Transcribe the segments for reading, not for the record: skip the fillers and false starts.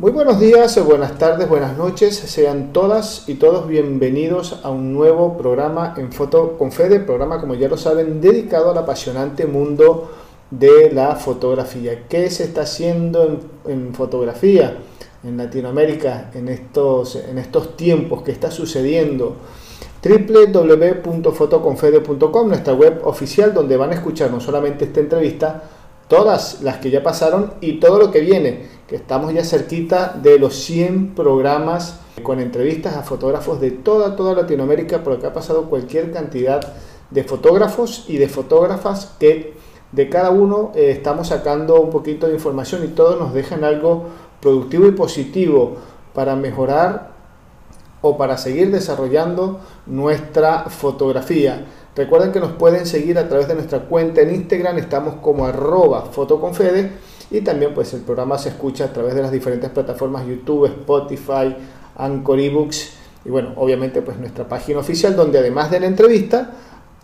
Muy buenos días, buenas tardes, buenas noches, sean todas y todos bienvenidos a un nuevo programa en Fotoconfede, programa, como ya lo saben, dedicado al apasionante mundo de la fotografía. ¿Qué se está haciendo en fotografía en Latinoamérica en estos tiempos? ¿Qué está sucediendo? www.fotoconfede.com, nuestra web oficial, donde van a escuchar no solamente esta entrevista, todas las que ya pasaron y todo lo que viene, que estamos ya cerquita de los 100 programas con entrevistas a fotógrafos de toda Latinoamérica, porque ha pasado cualquier cantidad de fotógrafos y de fotógrafas que de cada uno estamos sacando un poquito de información y todos nos dejan algo productivo y positivo para mejorar o para seguir desarrollando nuestra fotografía. Recuerden que nos pueden seguir a través de nuestra cuenta en Instagram, estamos como @fotoconfede, y también pues el programa se escucha a través de las diferentes plataformas YouTube, Spotify, Anchor, eBooks y bueno, obviamente pues nuestra página oficial, donde además de la entrevista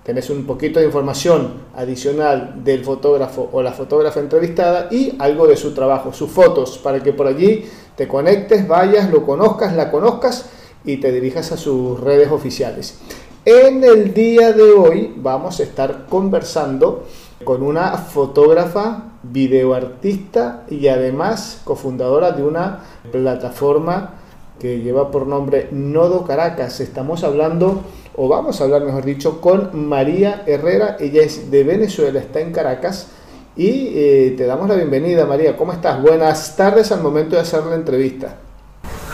tenés un poquito de información adicional del fotógrafo o la fotógrafa entrevistada y algo de su trabajo, sus fotos, para que por allí te conectes, vayas, lo conozcas, la conozcas y te dirijas a sus redes oficiales. En el día de hoy vamos a estar conversando con una fotógrafa, videoartista y además cofundadora de una plataforma que lleva por nombre Nodo Caracas. Estamos hablando, o vamos a hablar mejor dicho, con María Herrera. Ella es de Venezuela, está en Caracas y te damos la bienvenida, María. ¿Cómo estás? Buenas tardes al momento de hacer la entrevista.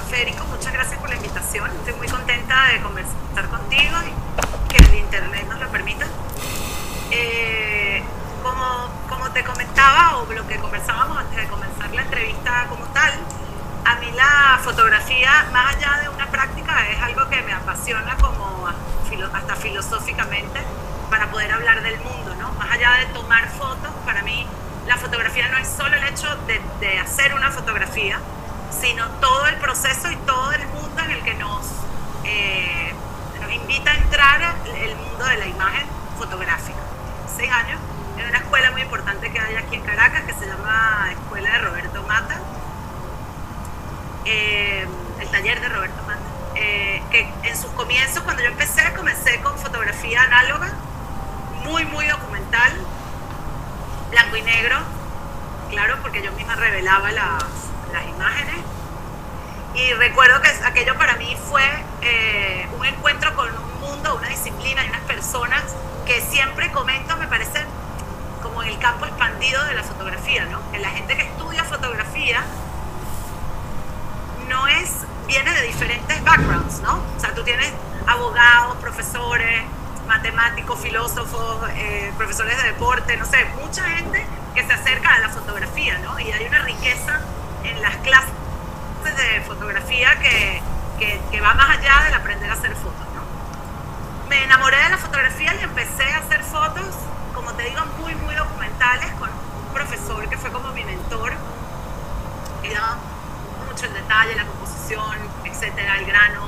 Federico, muchas gracias por la invitación. Estoy muy contenta de conversar contigo y que el internet nos lo permita. Como te comentaba, o lo que conversábamos antes de comenzar la entrevista como tal, a mí la fotografía, más allá de una práctica, es algo que me apasiona como hasta filosóficamente, para poder hablar del mundo, ¿no? Más allá de tomar fotos, para mí la fotografía no es solo el hecho de hacer una fotografía, sino todo el proceso y todo el mundo en el que nos invita a entrar el mundo de la imagen fotográfica. 6 años en una escuela muy importante que hay aquí en Caracas, que se llama Escuela de Roberto Mata, el taller de Roberto Mata, que en sus comienzos, cuando yo comencé con fotografía análoga, muy documental, blanco y negro, claro, porque yo misma revelaba las imágenes, y recuerdo que aquello para mí fue un encuentro con un mundo, una disciplina y unas personas que siempre comento me parecen como el campo expandido de la fotografía, ¿no? Que la gente que estudia fotografía viene de diferentes backgrounds, ¿no? O sea, tú tienes abogados, profesores, matemáticos, filósofos, profesores de deporte, no sé, mucha gente que se acerca a la fotografía, ¿no? Y hay una riqueza en las clases de fotografía que va más allá del aprender a hacer fotos, ¿no? Me enamoré de la fotografía y empecé a hacer fotos, como te digo, muy documentales, con un profesor que fue como mi mentor, y daba mucho el detalle, la composición, etcétera, el grano,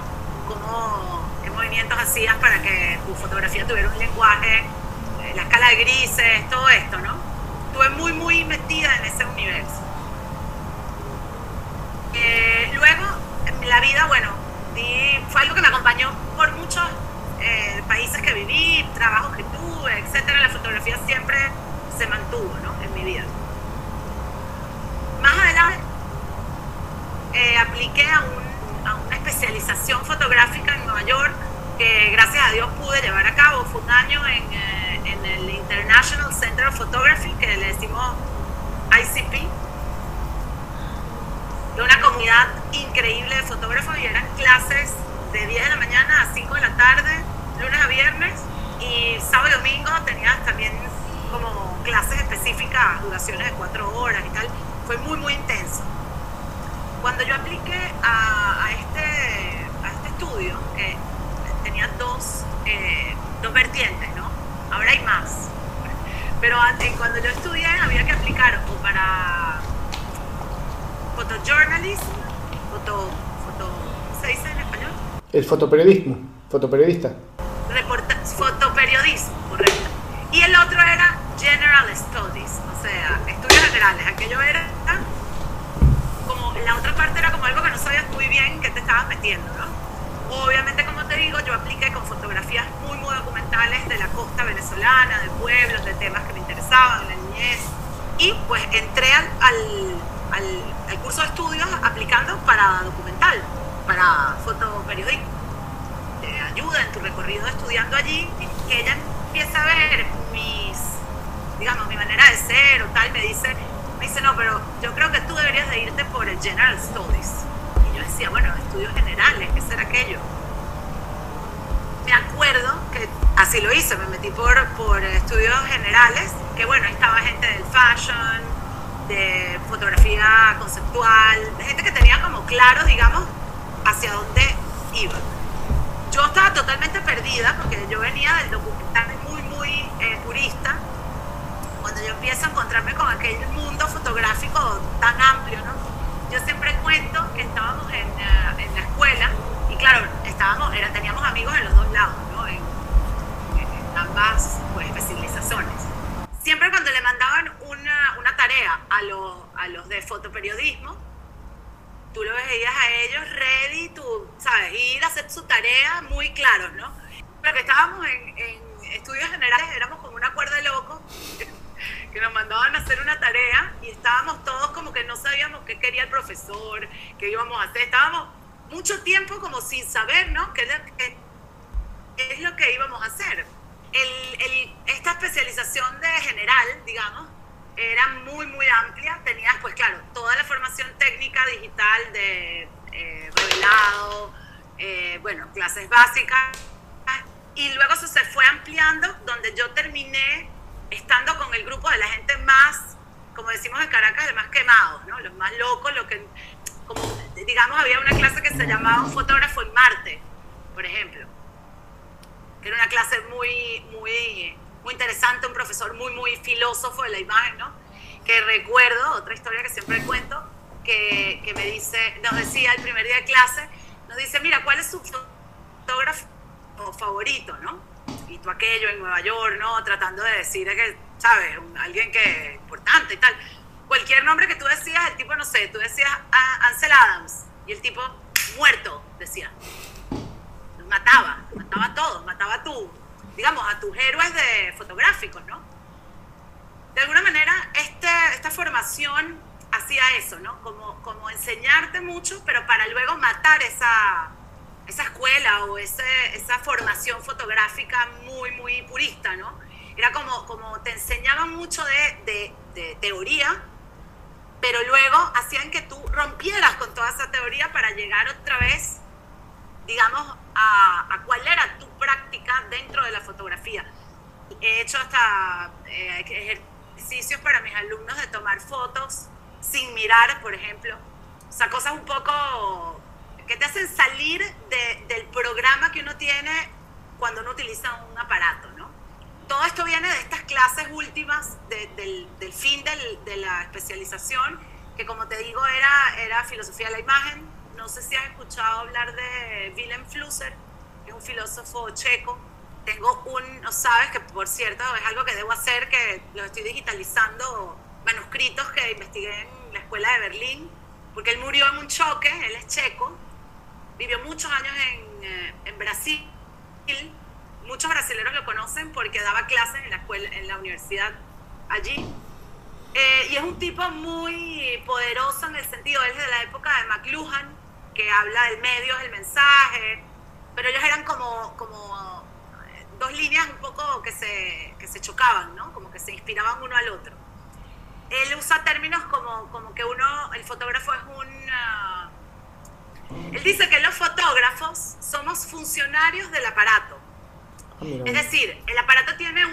qué movimientos hacías para que tu fotografía tuviera un lenguaje, la escala de grises, todo esto, ¿no? Estuve muy metida en ese universo. Luego, la vida, bueno, fue algo que me acompañó por muchos países que viví, trabajos que tuve, etcétera. La fotografía siempre se mantuvo, ¿no?, en mi vida. Más adelante apliqué a una especialización fotográfica en Nueva York, que gracias a Dios pude llevar a cabo. Fue un año en el International Center of Photography, que le decimos ICP, de una comunidad increíble de fotógrafos, y eran clases de 10 de la mañana a 5 de la tarde, lunes a viernes, y sábado y domingo tenías también como clases específicas, duraciones de 4 horas y tal. Fue muy intenso. Cuando yo apliqué a este estudio, que tenía dos vertientes, ¿no? Ahora hay más. Pero cuando yo estudié había que aplicar o para photojournalism, ¿cómo se dice en español? El fotoperiodismo, fotoperiodista. Fotoperiodismo, correcto. Y el otro era general studies, o sea, estudios generales. Aquello era como la otra parte era como algo que no sabías muy bien que te estabas metiendo, ¿no? Obviamente, como te digo, yo apliqué con fotografías muy, muy documentales de la costa venezolana, de pueblos, de temas que me interesaban, de la niñez. Y pues entré al curso de estudios aplicando para documental, para fotoperiodismo. Te ayuda en tu recorrido estudiando allí, que ella empieza a ver mis, digamos, mi manera de ser o tal, me dice, no, pero yo creo que tú deberías de irte por el General Studies. Y yo decía, bueno, estudios generales, ¿qué será aquello? Me acuerdo que así lo hice, me metí por estudios generales, que bueno, estaba gente del fashion, de fotografía conceptual, de gente que tenía como claro, digamos, hacia dónde iba. Yo estaba totalmente perdida porque yo venía del documental muy, muy purista. Cuando yo empiezo a encontrarme con aquel mundo fotográfico tan amplio, ¿no? Yo siempre cuento que estábamos en la escuela y claro, teníamos amigos en los dos lados, ¿no? En ambas, pues, especializaciones. Siempre cuando le mandaban una tarea a los de fotoperiodismo, tú lo veías a ellos ready, tú sabes, ir a hacer su tarea muy claros, ¿no? Pero que estábamos en estudios generales, éramos como una cuerda de locos, que nos mandaban a hacer una tarea y estábamos todos como que no sabíamos qué quería el profesor, qué íbamos a hacer, estábamos mucho tiempo como sin saber, ¿no? ¿Qué es lo que íbamos a hacer? Esta especialización de general, digamos, era muy, muy amplia. Tenías, pues claro, toda la formación técnica digital de revelado, bueno, clases básicas. Y luego eso se fue ampliando, donde yo terminé estando con el grupo de la gente más, como decimos en Caracas, de más quemados, ¿no? Los más locos, los que, como, digamos, había una clase que se llamaba Un fotógrafo en Marte, por ejemplo, que era una clase muy, muy, muy interesante, un profesor muy, muy filósofo de la imagen, ¿no? Que recuerdo, otra historia que siempre cuento, que me dice, nos decía el primer día de clase, nos dice, mira, ¿cuál es su fotógrafo favorito, ¿no? Y tú aquello en Nueva York, ¿no? Tratando de decir que, ¿sabes? Alguien que es importante y tal. Cualquier nombre que tú decías, el tipo, no sé, tú decías Ansel Adams, y el tipo, muerto, decía. Los mataba a todos, mataba a tu, digamos, a tus héroes de fotográficos, ¿no? De alguna manera, esta formación hacía eso, ¿no? Como enseñarte mucho, pero para luego matar esa escuela o esa formación fotográfica muy, muy purista, ¿no? Era como te enseñaban mucho de teoría, pero luego hacían que tú rompieras con toda esa teoría para llegar otra vez, digamos, a cuál era tu práctica dentro de la fotografía. He hecho hasta ejercicios para mis alumnos de tomar fotos sin mirar, por ejemplo. O sea, cosas un poco que te hacen salir del programa que uno tiene cuando uno utiliza un aparato, ¿no? Todo esto viene de estas clases últimas del fin de la especialización, que como te digo era filosofía de la imagen. No sé si has escuchado hablar de Vilém Flusser, que es un filósofo checo. Tengo no sabes que, por cierto, es algo que debo hacer, que los estoy digitalizando, manuscritos que investigué en la Escuela de Berlín, porque él murió en un choque, él es checo. Vivió muchos años en Brasil. Muchos brasileños lo conocen porque daba clases en la universidad allí. Y es un tipo muy poderoso en el sentido, él es de la época de McLuhan, que habla del medio, del mensaje. Pero ellos eran como dos líneas un poco que se chocaban, ¿no? Como que se inspiraban uno al otro. Él usa términos como que uno, el fotógrafo es Él dice que los fotógrafos somos funcionarios del aparato. Es decir, el aparato tiene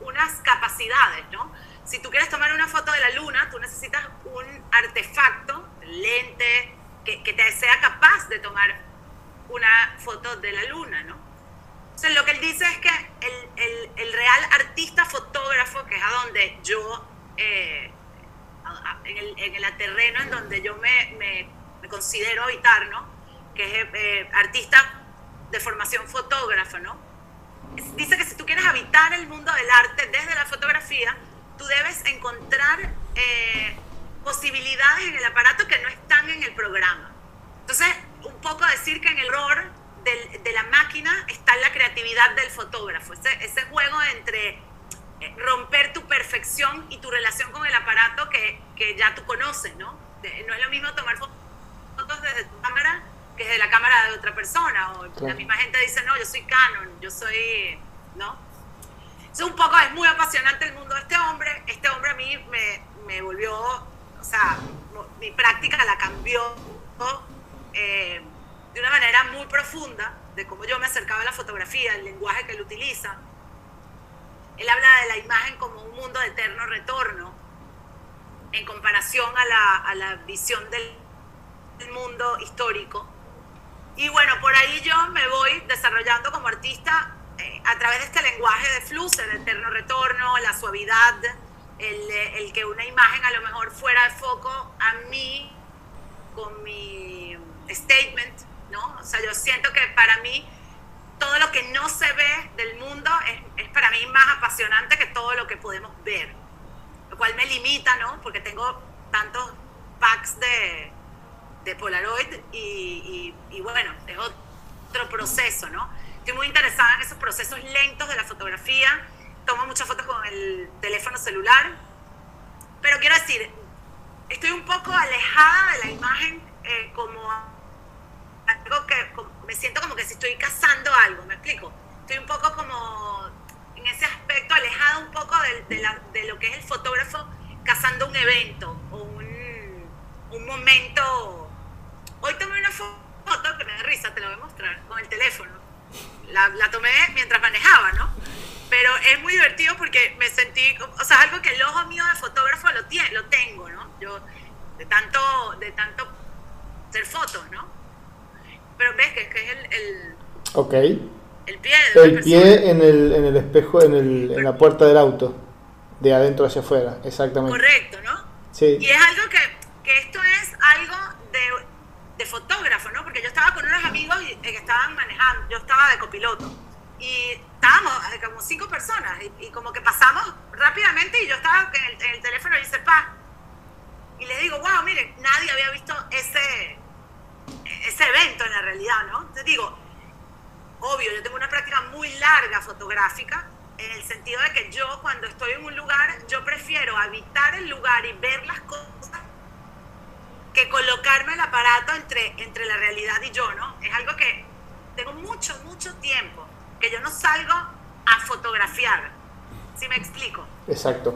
unas capacidades, ¿no? Si tú quieres tomar una foto de la luna, tú necesitas un artefacto, lente, que te sea capaz de tomar una foto de la luna, ¿no? Entonces, lo que él dice es que el real artista fotógrafo, que es a donde yo, en el terreno en donde yo me considero habitar, ¿no? Que es artista de formación fotógrafo, ¿no? Dice que si tú quieres habitar el mundo del arte desde la fotografía, tú debes encontrar posibilidades en el aparato que no están en el programa. Entonces, un poco decir que en el error de la máquina está la creatividad del fotógrafo. Ese juego entre romper tu perfección y tu relación con el aparato que ya tú conoces, ¿no? No es lo mismo tomar fotos desde tu cámara que desde la cámara de otra persona. O claro. La misma gente dice, no, yo soy Canon, yo soy... ¿no? Es un poco, es muy apasionante el mundo de este hombre. Este hombre a mí me volvió, o sea, mi práctica la cambió, ¿no? De una manera muy profunda, de cómo yo me acercaba a la fotografía, el lenguaje que él utiliza. Él habla de la imagen como un mundo de eterno retorno, en comparación a la visión del mundo histórico. Y bueno, por ahí yo me voy desarrollando como artista a través de este lenguaje de Flusser, el eterno retorno, la suavidad, el que una imagen a lo mejor fuera de foco, a mí, con mi statement, ¿no? O sea, yo siento que para mí todo lo que no se ve del mundo es para mí más apasionante que todo lo que podemos ver, lo cual me limita, ¿no? Porque tengo tantos packs de Polaroid y bueno, es otro proceso, ¿no? Estoy muy interesada en esos procesos lentos de la fotografía, tomo muchas fotos con el teléfono celular, pero quiero decir, estoy un poco alejada de la imagen como algo que como, me siento como que si estoy cazando algo, ¿me explico? Estoy un poco como en ese aspecto alejada un poco de lo que es el fotógrafo cazando un evento o un momento. Hoy tomé una foto que me da risa, te la voy a mostrar, con el teléfono. La tomé mientras manejaba, ¿no? Pero es muy divertido porque me sentí, o sea, algo que el ojo mío de fotógrafo lo tengo, ¿no? Yo, de tanto hacer fotos, ¿no? Pero ves que es el pie de el persona. Pie en el espejo, en la puerta del auto, de adentro hacia afuera, exactamente. Correcto, ¿no? Sí. Y es algo que esto es algo de fotógrafo, ¿no? Porque yo estaba con unos amigos que estaban manejando, yo estaba de copiloto y estábamos como 5 personas y como que pasamos rápidamente y yo estaba en el teléfono y hice pa y les digo, wow, miren, nadie había visto ese evento en la realidad, ¿no? Entonces digo, obvio, yo tengo una práctica muy larga fotográfica en el sentido de que yo cuando estoy en un lugar, yo prefiero habitar el lugar y ver las cosas que colocarme el aparato entre la realidad y yo, ¿no? Es algo que tengo mucho tiempo, que yo no salgo a fotografiar, ¿sí me explico? Exacto.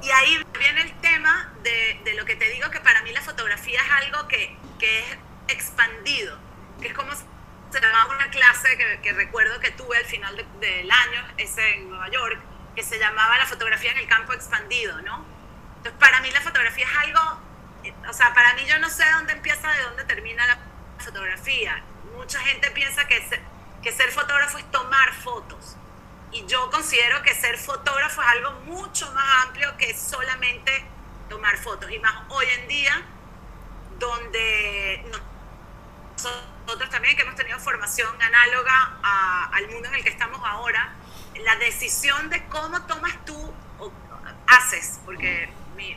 Y ahí viene el tema de lo que te digo, que para mí la fotografía es algo que es expandido, que es como se llamaba una clase que recuerdo que tuve al final del año, ese en Nueva York, que se llamaba la fotografía en el campo expandido, ¿no? Entonces para mí la fotografía es algo... O sea, para mí yo no sé dónde empieza, de dónde termina la fotografía. Mucha gente piensa que ser fotógrafo es tomar fotos. Y yo considero que ser fotógrafo es algo mucho más amplio que solamente tomar fotos. Y más hoy en día, donde nosotros también que hemos tenido formación análoga al mundo en el que estamos ahora, la decisión de cómo tomas tú o haces, porque...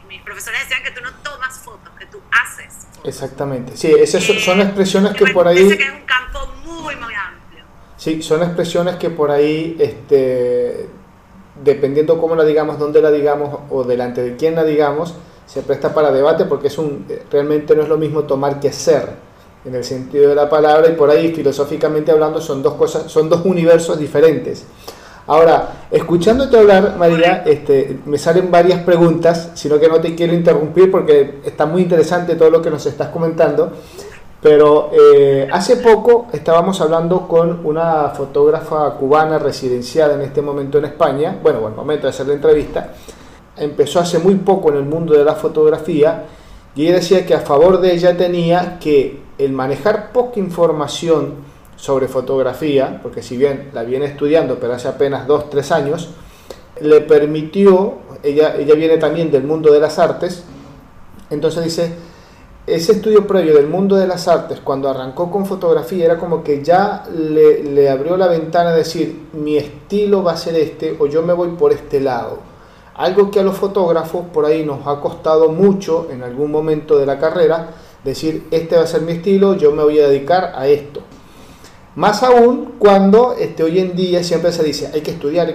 Mis profesores decían que tú no tomas fotos, que tú haces fotos. Exactamente, sí, esas son expresiones que por ahí... Parece que es un campo muy amplio. Sí, son expresiones que por ahí, dependiendo cómo la digamos, dónde la digamos o delante de quién la digamos, se presta para debate porque realmente no es lo mismo tomar que ser en el sentido de la palabra y por ahí filosóficamente hablando son dos cosas, son dos universos diferentes. Ahora, escuchándote hablar, María, me salen varias preguntas, sino que no te quiero interrumpir porque está muy interesante todo lo que nos estás comentando, pero hace poco estábamos hablando con una fotógrafa cubana residenciada en este momento en España, bueno, al momento de hacer la entrevista, empezó hace muy poco en el mundo de la fotografía y ella decía que a favor de ella tenía que el manejar poca información sobre fotografía, porque si bien la viene estudiando, pero hace apenas 2-3 años, le permitió, ella viene también del mundo de las artes, entonces dice, ese estudio previo del mundo de las artes, cuando arrancó con fotografía, era como que ya le abrió la ventana a decir, mi estilo va a ser este, o yo me voy por este lado. Algo que a los fotógrafos por ahí nos ha costado mucho en algún momento de la carrera, decir, este va a ser mi estilo, yo me voy a dedicar a esto. Más aún cuando hoy en día siempre se dice, hay que estudiar,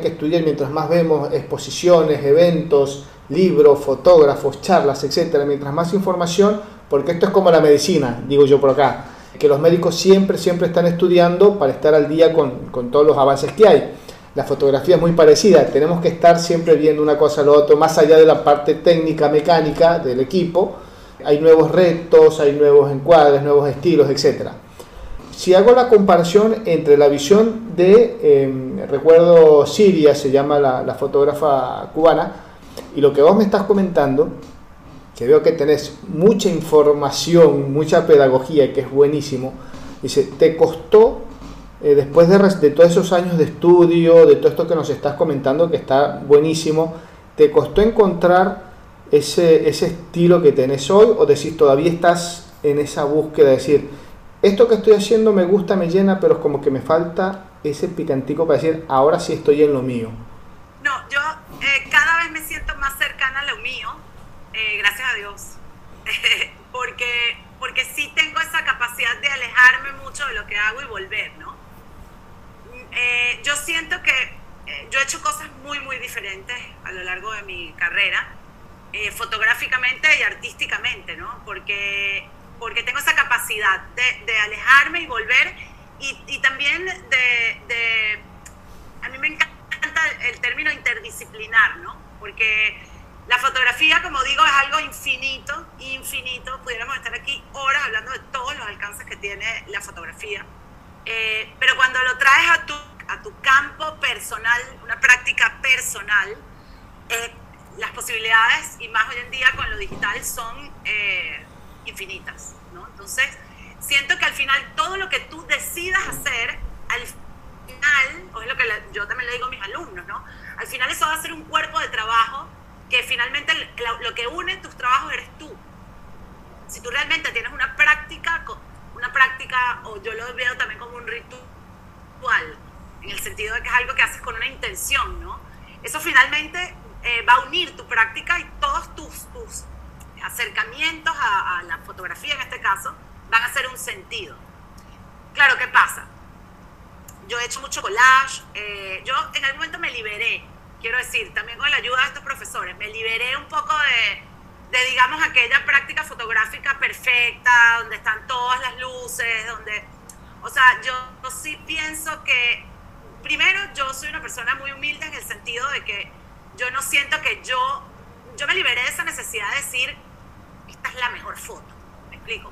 mientras más vemos exposiciones, eventos, libros, fotógrafos, charlas, etcétera, mientras más información, porque esto es como la medicina, digo yo por acá, que los médicos siempre están estudiando para estar al día con todos los avances que hay. La fotografía es muy parecida, tenemos que estar siempre viendo una cosa a lo otro, más allá de la parte técnica, mecánica del equipo, hay nuevos retos, hay nuevos encuadres, nuevos estilos, etc. Si hago la comparación entre la visión de, recuerdo Siria, se llama la fotógrafa cubana, y lo que vos me estás comentando, que veo que tenés mucha información, mucha pedagogía, que es buenísimo, dice, te costó, después de todos esos años de estudio, de todo esto que nos estás comentando, que está buenísimo, ¿te costó encontrar ese estilo que tenés hoy? ¿O decís, todavía estás en esa búsqueda de decir, esto que estoy haciendo me gusta, me llena, pero es como que me falta ese picantico para decir, ahora sí estoy en lo mío? No, yo cada vez me siento más cercana a lo mío, gracias a Dios, porque sí tengo esa capacidad de alejarme mucho de lo que hago y volver, ¿no? Yo siento que yo he hecho cosas muy diferentes a lo largo de mi carrera, fotográficamente y artísticamente, ¿no? Porque tengo esa capacidad de alejarme y volver, y también a mí me encanta el término interdisciplinar, ¿no? Porque la fotografía, como digo, es algo infinito. Pudiéramos estar aquí horas hablando de todos los alcances que tiene la fotografía. Pero cuando lo traes a tu campo personal, una práctica personal, las posibilidades, y más hoy en día con lo digital, son infinitas, ¿no? Entonces, siento que al final todo lo que tú decidas hacer, al final, o es lo que yo también le digo a mis alumnos, ¿no? Al final eso va a ser un cuerpo de trabajo que finalmente lo que une tus trabajos eres tú. Si tú realmente tienes una práctica, o yo lo veo también como un ritual, en el sentido de que es algo que haces con una intención, ¿no? Eso finalmente va a unir tu práctica y todos tus acercamientos a la fotografía, en este caso, van a hacer un sentido. Claro, ¿qué pasa? Yo he hecho mucho collage, yo en algún momento me liberé, quiero decir, también con la ayuda de estos profesores, me liberé un poco de digamos, aquella práctica fotográfica perfecta, donde están todas las luces, donde... O sea, yo sí pienso que... Primero, yo soy una persona muy humilde en el sentido de que yo no siento que yo... Yo me liberé de esa necesidad de decir, esta es la mejor foto, ¿me explico?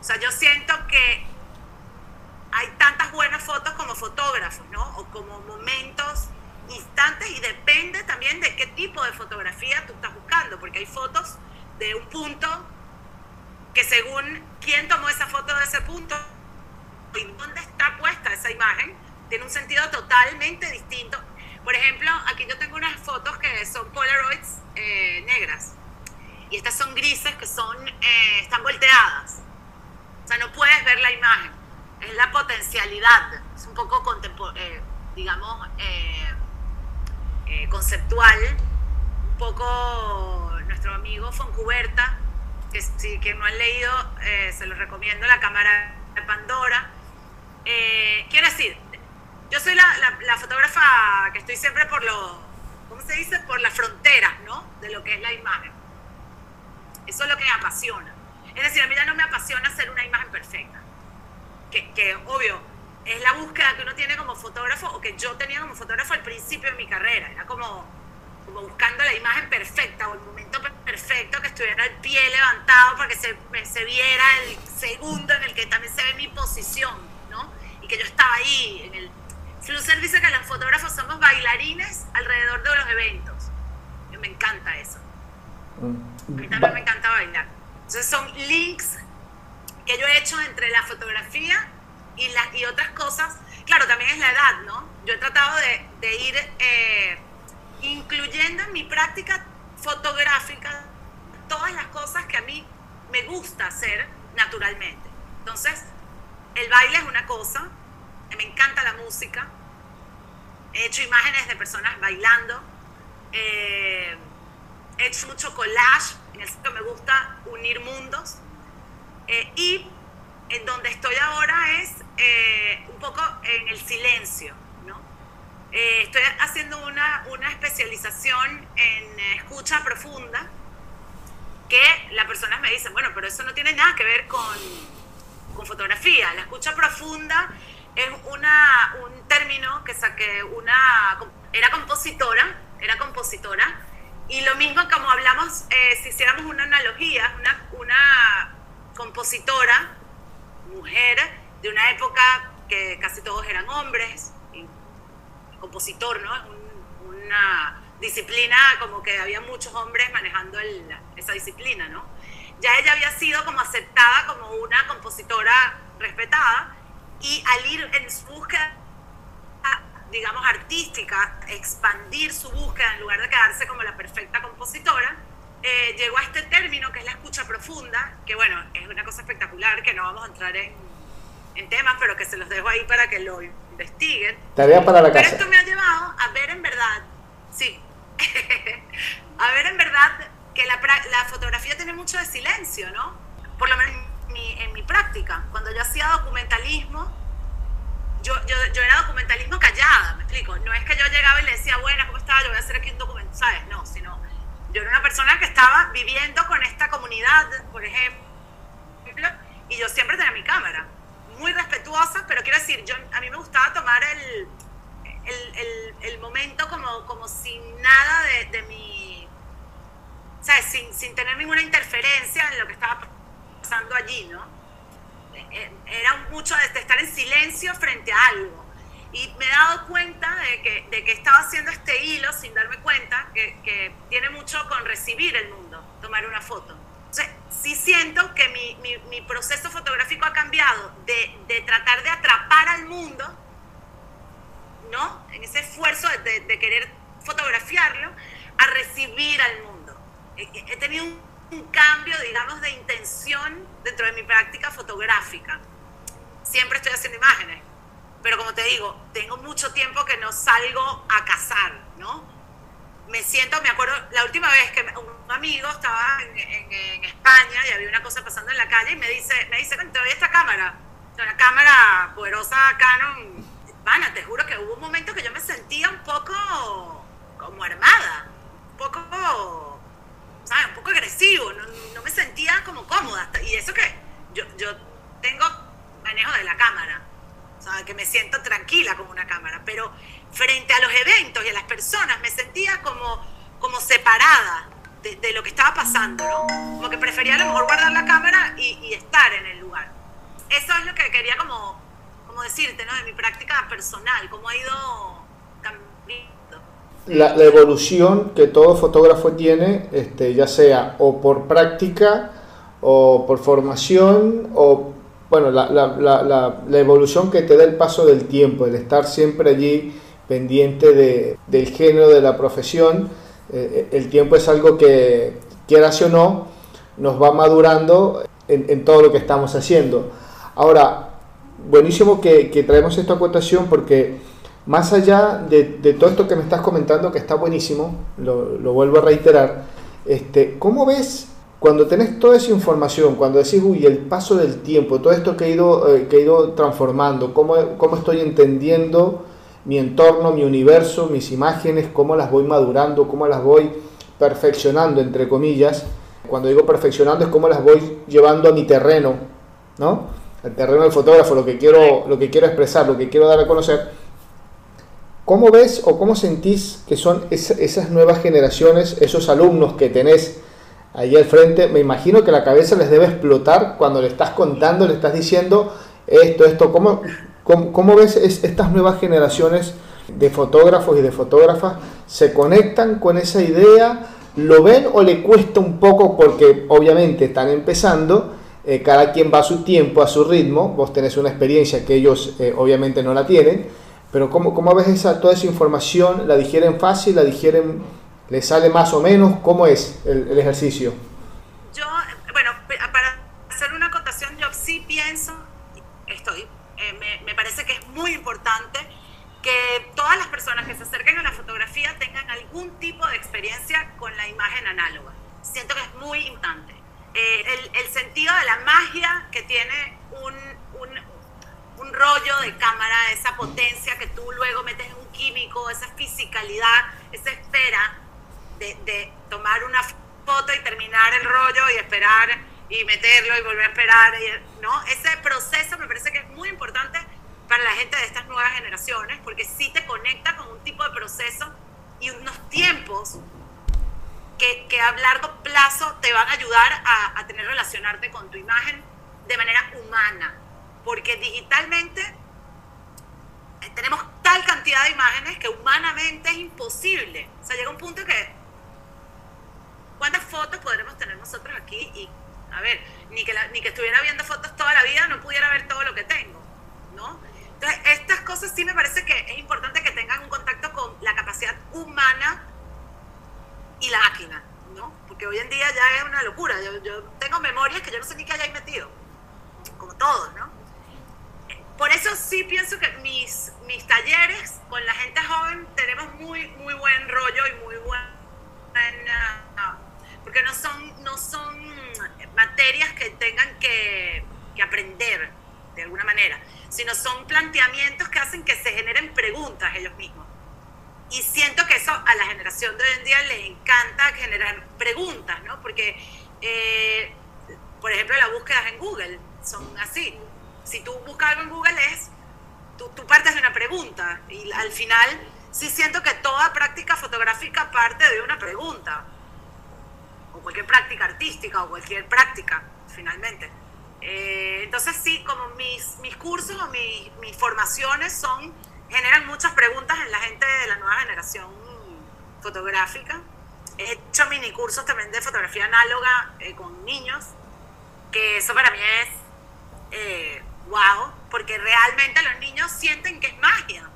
O sea, yo siento que hay tantas buenas fotos como fotógrafos, ¿no? O como momentos, instantes, y depende también de qué tipo de fotografía tú estás buscando, porque hay fotos de un punto que, según quién tomó esa foto de ese punto y dónde está puesta esa imagen, tiene un sentido totalmente distinto. Por ejemplo, aquí yo tengo unas fotos que son Polaroids negras, y estas son grises, que son están volteadas, o sea, no puedes ver la imagen, es la potencialidad, es un poco digamos conceptual, un poco nuestro amigo Foncuberta, que si que no han leído, se los recomiendo, La cámara de Pandora. Quiero decir, yo soy la fotógrafa que estoy siempre por los, ¿cómo se dice? Por las fronteras, ¿no? De lo que es la imagen. Eso es lo que me apasiona. Es decir, a mí ya no me apasiona hacer una imagen perfecta, que obvio, es la búsqueda que uno tiene como fotógrafo, o que yo tenía como fotógrafo al principio de mi carrera. Era como buscando la imagen perfecta, o el momento perfecto, que estuviera el pie levantado para que se viera el segundo en el que también se ve mi posición, ¿no? Y que yo estaba ahí. Flusser dice que los fotógrafos somos bailarines alrededor de los eventos. Y me encanta eso. A mí también me encanta bailar. Entonces son links que yo he hecho entre la fotografía y otras cosas. Claro, también es la edad, ¿no? Yo he tratado de ir incluyendo en mi práctica fotográfica todas las cosas que a mí me gusta hacer naturalmente. Entonces, el baile es una cosa, me encanta la música, he hecho imágenes de personas bailando, He hecho mucho collage, en el sitio me gusta unir mundos, y en donde estoy ahora es un poco en el silencio, ¿no? Estoy haciendo una especialización en escucha profunda, que las personas me dicen, bueno, pero eso no tiene nada que ver con fotografía. La escucha profunda es un término que saqué, era compositora, y lo mismo como hablamos, si hiciéramos una analogía, una compositora, mujer, de una época que casi todos eran hombres, y compositor, ¿no? Es una disciplina como que había muchos hombres manejando esa disciplina, ¿no? Ya ella había sido como aceptada como una compositora respetada, y al ir en su búsqueda, digamos, artística, expandir su búsqueda en lugar de quedarse como la perfecta compositora, llegó a este término que es la escucha profunda, que bueno, es una cosa espectacular que no vamos a entrar en temas, pero que se los dejo ahí para que lo investiguen. Tarea para la casa. Pero esto me ha llevado a ver en verdad, sí, a ver en verdad que la fotografía tiene mucho de silencio, ¿no? Por lo menos en mi práctica. Cuando yo hacía documentalismo, yo era documentalismo callada, ¿me explico? No es que yo llegaba y le decía, bueno, ¿cómo estaba? Yo voy a hacer aquí un documental, ¿sabes? No, sino yo era una persona que estaba viviendo con esta comunidad, por ejemplo, y yo siempre tenía mi cámara, muy respetuosa, pero quiero decir, a mí me gustaba tomar el momento como sin nada de mi, ¿sabes? Sin tener ninguna interferencia en lo que estaba pasando allí, ¿no? Era mucho de estar en silencio frente a algo. Y me he dado cuenta de que estaba haciendo este hilo sin darme cuenta, que tiene mucho con recibir el mundo, tomar una foto. Entonces, sí siento que mi proceso fotográfico ha cambiado de tratar de atrapar al mundo, ¿no? En ese esfuerzo de querer fotografiarlo, a recibir al mundo. He tenido un cambio, digamos, de intención dentro de mi práctica fotográfica. Siempre estoy haciendo imágenes, pero como te digo, tengo mucho tiempo que no salgo a cazar, ¿no? Me acuerdo, la última vez que un amigo estaba en España y había una cosa pasando en la calle y me dice, ¿te doy esta cámara? Una cámara poderosa Canon. Bueno, te juro que hubo un momento que yo me sentía un poco como armada, un poco... ¿sabes? Un poco agresivo, no me sentía como cómoda, y eso que yo tengo manejo de la cámara, o sea, que me siento tranquila con una cámara, pero frente a los eventos y a las personas me sentía como separada de lo que estaba pasando, ¿no? Como que prefería a lo mejor guardar la cámara y estar en el lugar. Eso es lo que quería como decirte, ¿no? De mi práctica personal, cómo ha ido cambiando. La evolución que todo fotógrafo tiene, ya sea o por práctica o por formación, o bueno, la evolución que te da el paso del tiempo, el estar siempre allí pendiente del género, de la profesión. El tiempo es algo que, quieras o no, nos va madurando en todo lo que estamos haciendo. Ahora, buenísimo que traemos esta acotación, porque más allá de todo esto que me estás comentando, que está buenísimo, lo vuelvo a reiterar, ¿cómo ves cuando tenés toda esa información, cuando decís, uy, el paso del tiempo, todo esto que he ido transformando, cómo estoy entendiendo mi entorno, mi universo, mis imágenes, cómo las voy madurando, cómo las voy perfeccionando, entre comillas? Cuando digo perfeccionando es cómo las voy llevando a mi terreno, ¿no? El terreno del fotógrafo, lo que quiero expresar, lo que quiero dar a conocer. ¿Cómo ves o cómo sentís que son esas nuevas generaciones, esos alumnos que tenés ahí al frente? Me imagino que la cabeza les debe explotar cuando le estás contando, le estás diciendo esto. ¿Cómo ves estas nuevas generaciones de fotógrafos y de fotógrafas? ¿Se conectan con esa idea? ¿Lo ven o le cuesta un poco? Porque obviamente están empezando, cada quien va a su tiempo, a su ritmo. Vos tenés una experiencia que ellos obviamente no la tienen. Pero ¿cómo ves toda esa información? ¿La digieren fácil? ¿Le sale más o menos? ¿Cómo es el ejercicio? Yo, bueno, para hacer una acotación, yo sí pienso, me parece que es muy importante que todas las personas que se acerquen a la fotografía tengan algún ningún tipo de experiencia con la imagen análoga. Siento que es muy importante. El sentido de la magia que tiene un rollo de cámara, esa potencia que tú luego metes en un químico, esa fisicalidad, esa espera de tomar una foto y terminar el rollo y esperar y meterlo y volver a esperar, ¿no? Ese proceso me parece que es muy importante para la gente de estas nuevas generaciones, porque sí te conecta con un tipo de proceso y unos tiempos que a largo plazo te van a ayudar a tener relacionarte con tu imagen de manera humana, porque digitalmente tenemos tal cantidad de imágenes que humanamente es imposible. O sea, llega un punto que ¿cuántas fotos podremos tener nosotros aquí? Y a ver, ni que estuviera viendo fotos toda la vida no pudiera ver todo lo que tengo, ¿no? Entonces, estas cosas sí me parece que es importante que tengan un contacto con la capacidad humana y la máquina, ¿no? Porque hoy en día ya es una locura. Yo tengo memorias que yo no sé ni qué hayáis metido, como todos, ¿no? Por eso sí pienso que mis talleres con la gente joven tenemos muy buen rollo y muy porque no son materias que tengan que aprender de alguna manera, sino son planteamientos que hacen que se generen preguntas ellos mismos. Y siento que eso a la generación de hoy en día le encanta generar preguntas, ¿no? Porque, por ejemplo, las búsquedas en Google son así. Si tú buscas algo en Google tú partes de una pregunta y al final sí siento que toda práctica fotográfica parte de una pregunta. O cualquier práctica artística o cualquier práctica, finalmente. Entonces sí, como mis cursos o mis formaciones generan muchas preguntas en la gente de la nueva generación fotográfica. He hecho mini cursos también de fotografía análoga con niños, que eso para mí es wow, porque realmente los niños sienten que es magia.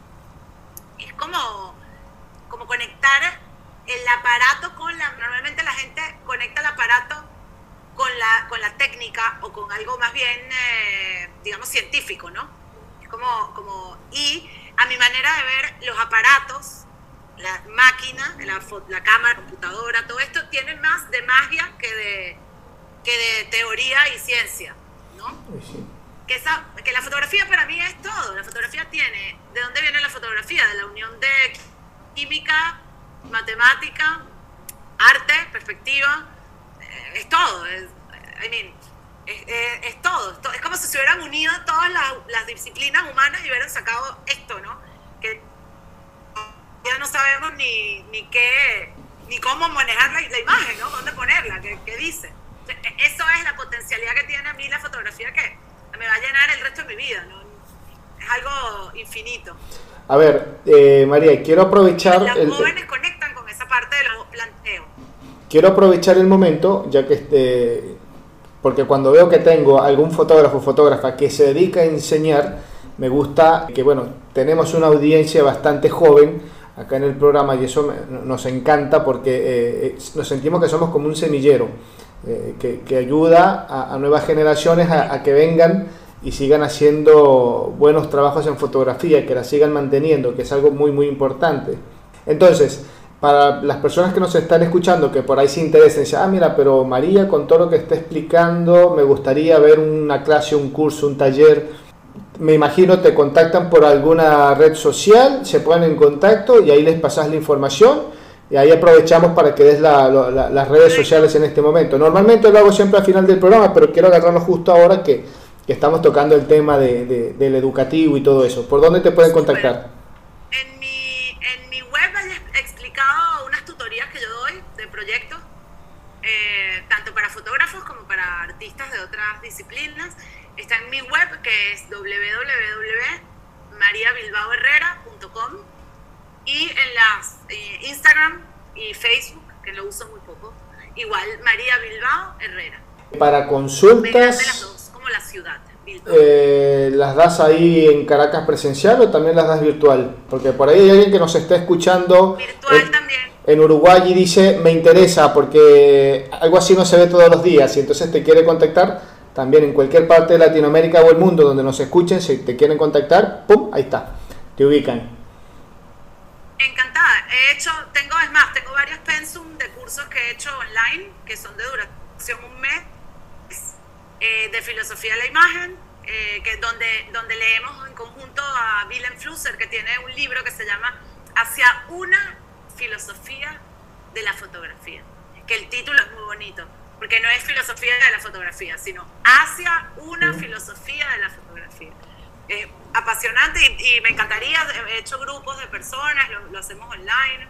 Es como conectar el aparato normalmente la gente conecta el aparato con la técnica o con algo más bien, digamos, científico, ¿no? Es y a mi manera de ver, los aparatos, la máquina, la cámara, computadora, todo esto tiene más de magia que de teoría y ciencia, ¿no? Sí. Que la fotografía para mí es todo. La fotografía tiene... ¿De dónde viene la fotografía? De la unión de química, matemática, arte, perspectiva, es todo. Es todo. Es como si se hubieran unido todas las disciplinas humanas y hubieran sacado esto, ¿no? Que ya no sabemos ni cómo manejar la imagen, ¿no? ¿Dónde ponerla? ¿Qué dice? Eso es la potencialidad que tiene a mí la fotografía, que me va a llenar el resto de mi vida, ¿no? Es algo infinito. A ver, María, quiero aprovechar... Los jóvenes conectan con esa parte de los planteos. Quiero aprovechar el momento, ya que porque cuando veo que tengo algún fotógrafo o fotógrafa que se dedica a enseñar, me gusta que, bueno, tenemos una audiencia bastante joven acá en el programa y eso nos encanta porque nos sentimos que somos como un semillero que ayuda a nuevas generaciones a que vengan y sigan haciendo buenos trabajos en fotografía, que la sigan manteniendo, que es algo muy importante. Entonces, para las personas que nos están escuchando, que por ahí se interesen, dicen, ah, mira, pero María, con todo lo que está explicando, me gustaría ver una clase, un curso, un taller. Me imagino te contactan por alguna red social, se ponen en contacto y ahí les pasas la información y ahí aprovechamos para que des las redes sociales en este momento. Normalmente lo hago siempre al final del programa, pero quiero agarrarlo justo ahora que estamos tocando el tema del educativo y todo eso. ¿Por dónde te pueden contactar? Proyectos, tanto para fotógrafos como para artistas de otras disciplinas. Está en mi web, que es www.mariabilbaoherrera.com, y en las Instagram y Facebook, que lo uso muy poco, igual María Bilbao Herrera. Para consultas, las dos, como la ciudad, ¿las das ahí en Caracas presencial o también las das virtual? Porque por ahí hay alguien que nos está escuchando virtual también en Uruguay y dice, me interesa porque algo así no se ve todos los días y entonces te quiere contactar. También en cualquier parte de Latinoamérica o el mundo donde nos escuchen, si te quieren contactar, ¡pum!, ahí está, te ubican. Encantada. he hecho, tengo varios pensum de cursos que he hecho online, que son de duración un mes, de filosofía de la imagen, que donde leemos en conjunto a Vilém Flusser, que tiene un libro que se llama Hacia una filosofía de la fotografía, que el título es muy bonito, porque no es filosofía de la fotografía, sino hacia una filosofía de la fotografía. Apasionante y me encantaría, he hecho grupos de personas, lo hacemos online,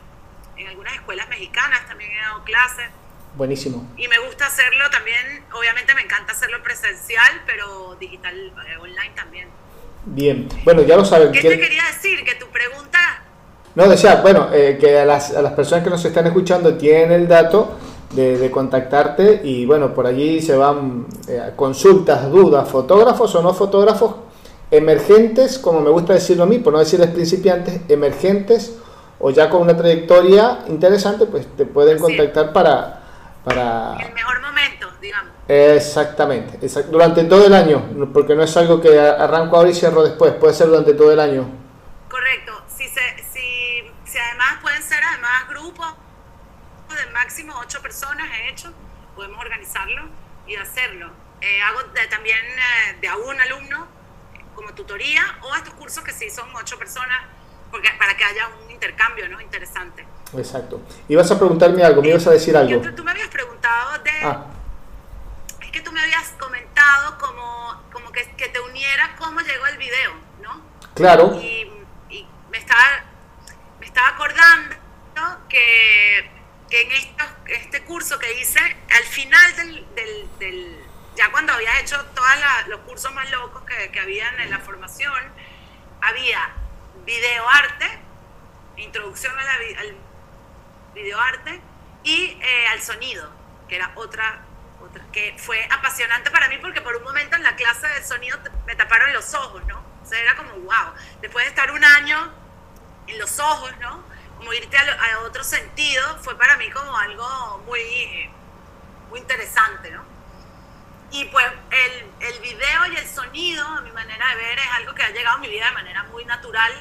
en algunas escuelas mexicanas también he dado clases. Buenísimo. Y me gusta hacerlo también, obviamente me encanta hacerlo presencial, pero digital, online también. Bien, bueno, ya lo saben. ¿Qué te quería decir? Que tu pregunta... No, decía, bueno, que a las personas que nos están escuchando tienen el dato de contactarte y bueno, por allí se van consultas, dudas, fotógrafos o no fotógrafos, emergentes, como me gusta decirlo a mí, por no decirles principiantes, emergentes o ya con una trayectoria interesante, pues te pueden contactar para... El mejor momento, digamos. Exactamente, durante todo el año, porque no es algo que arranco ahora y cierro después, puede ser durante todo el año. Correcto, si además pueden ser grupos de máximo 8 personas, he hecho, podemos organizarlo y hacerlo. Hago también de a un alumno, como tutoría, o estos cursos que sí son 8 personas, porque para que haya un intercambio, ¿no? Interesante. Exacto. Ibas a preguntarme algo, me ibas a decir algo. Tú me habías preguntado de... Ah. Es que tú me habías comentado como que te uniera cómo llegó el video, ¿no? Claro. Y me estaba acordando, ¿no? que en este curso que hice, al final ya cuando había hecho todos los cursos más locos que habían en la formación, había videoarte, introducción al videoarte y al sonido, que era otra, que fue apasionante para mí porque por un momento en la clase de sonido me taparon los ojos, ¿no? O sea, era como wow, después de estar un año en los ojos, ¿no? Como irte a otro sentido, fue para mí como algo muy, muy interesante, ¿no? Y pues el video y el sonido, a mi manera de ver, es algo que ha llegado a mi vida de manera muy natural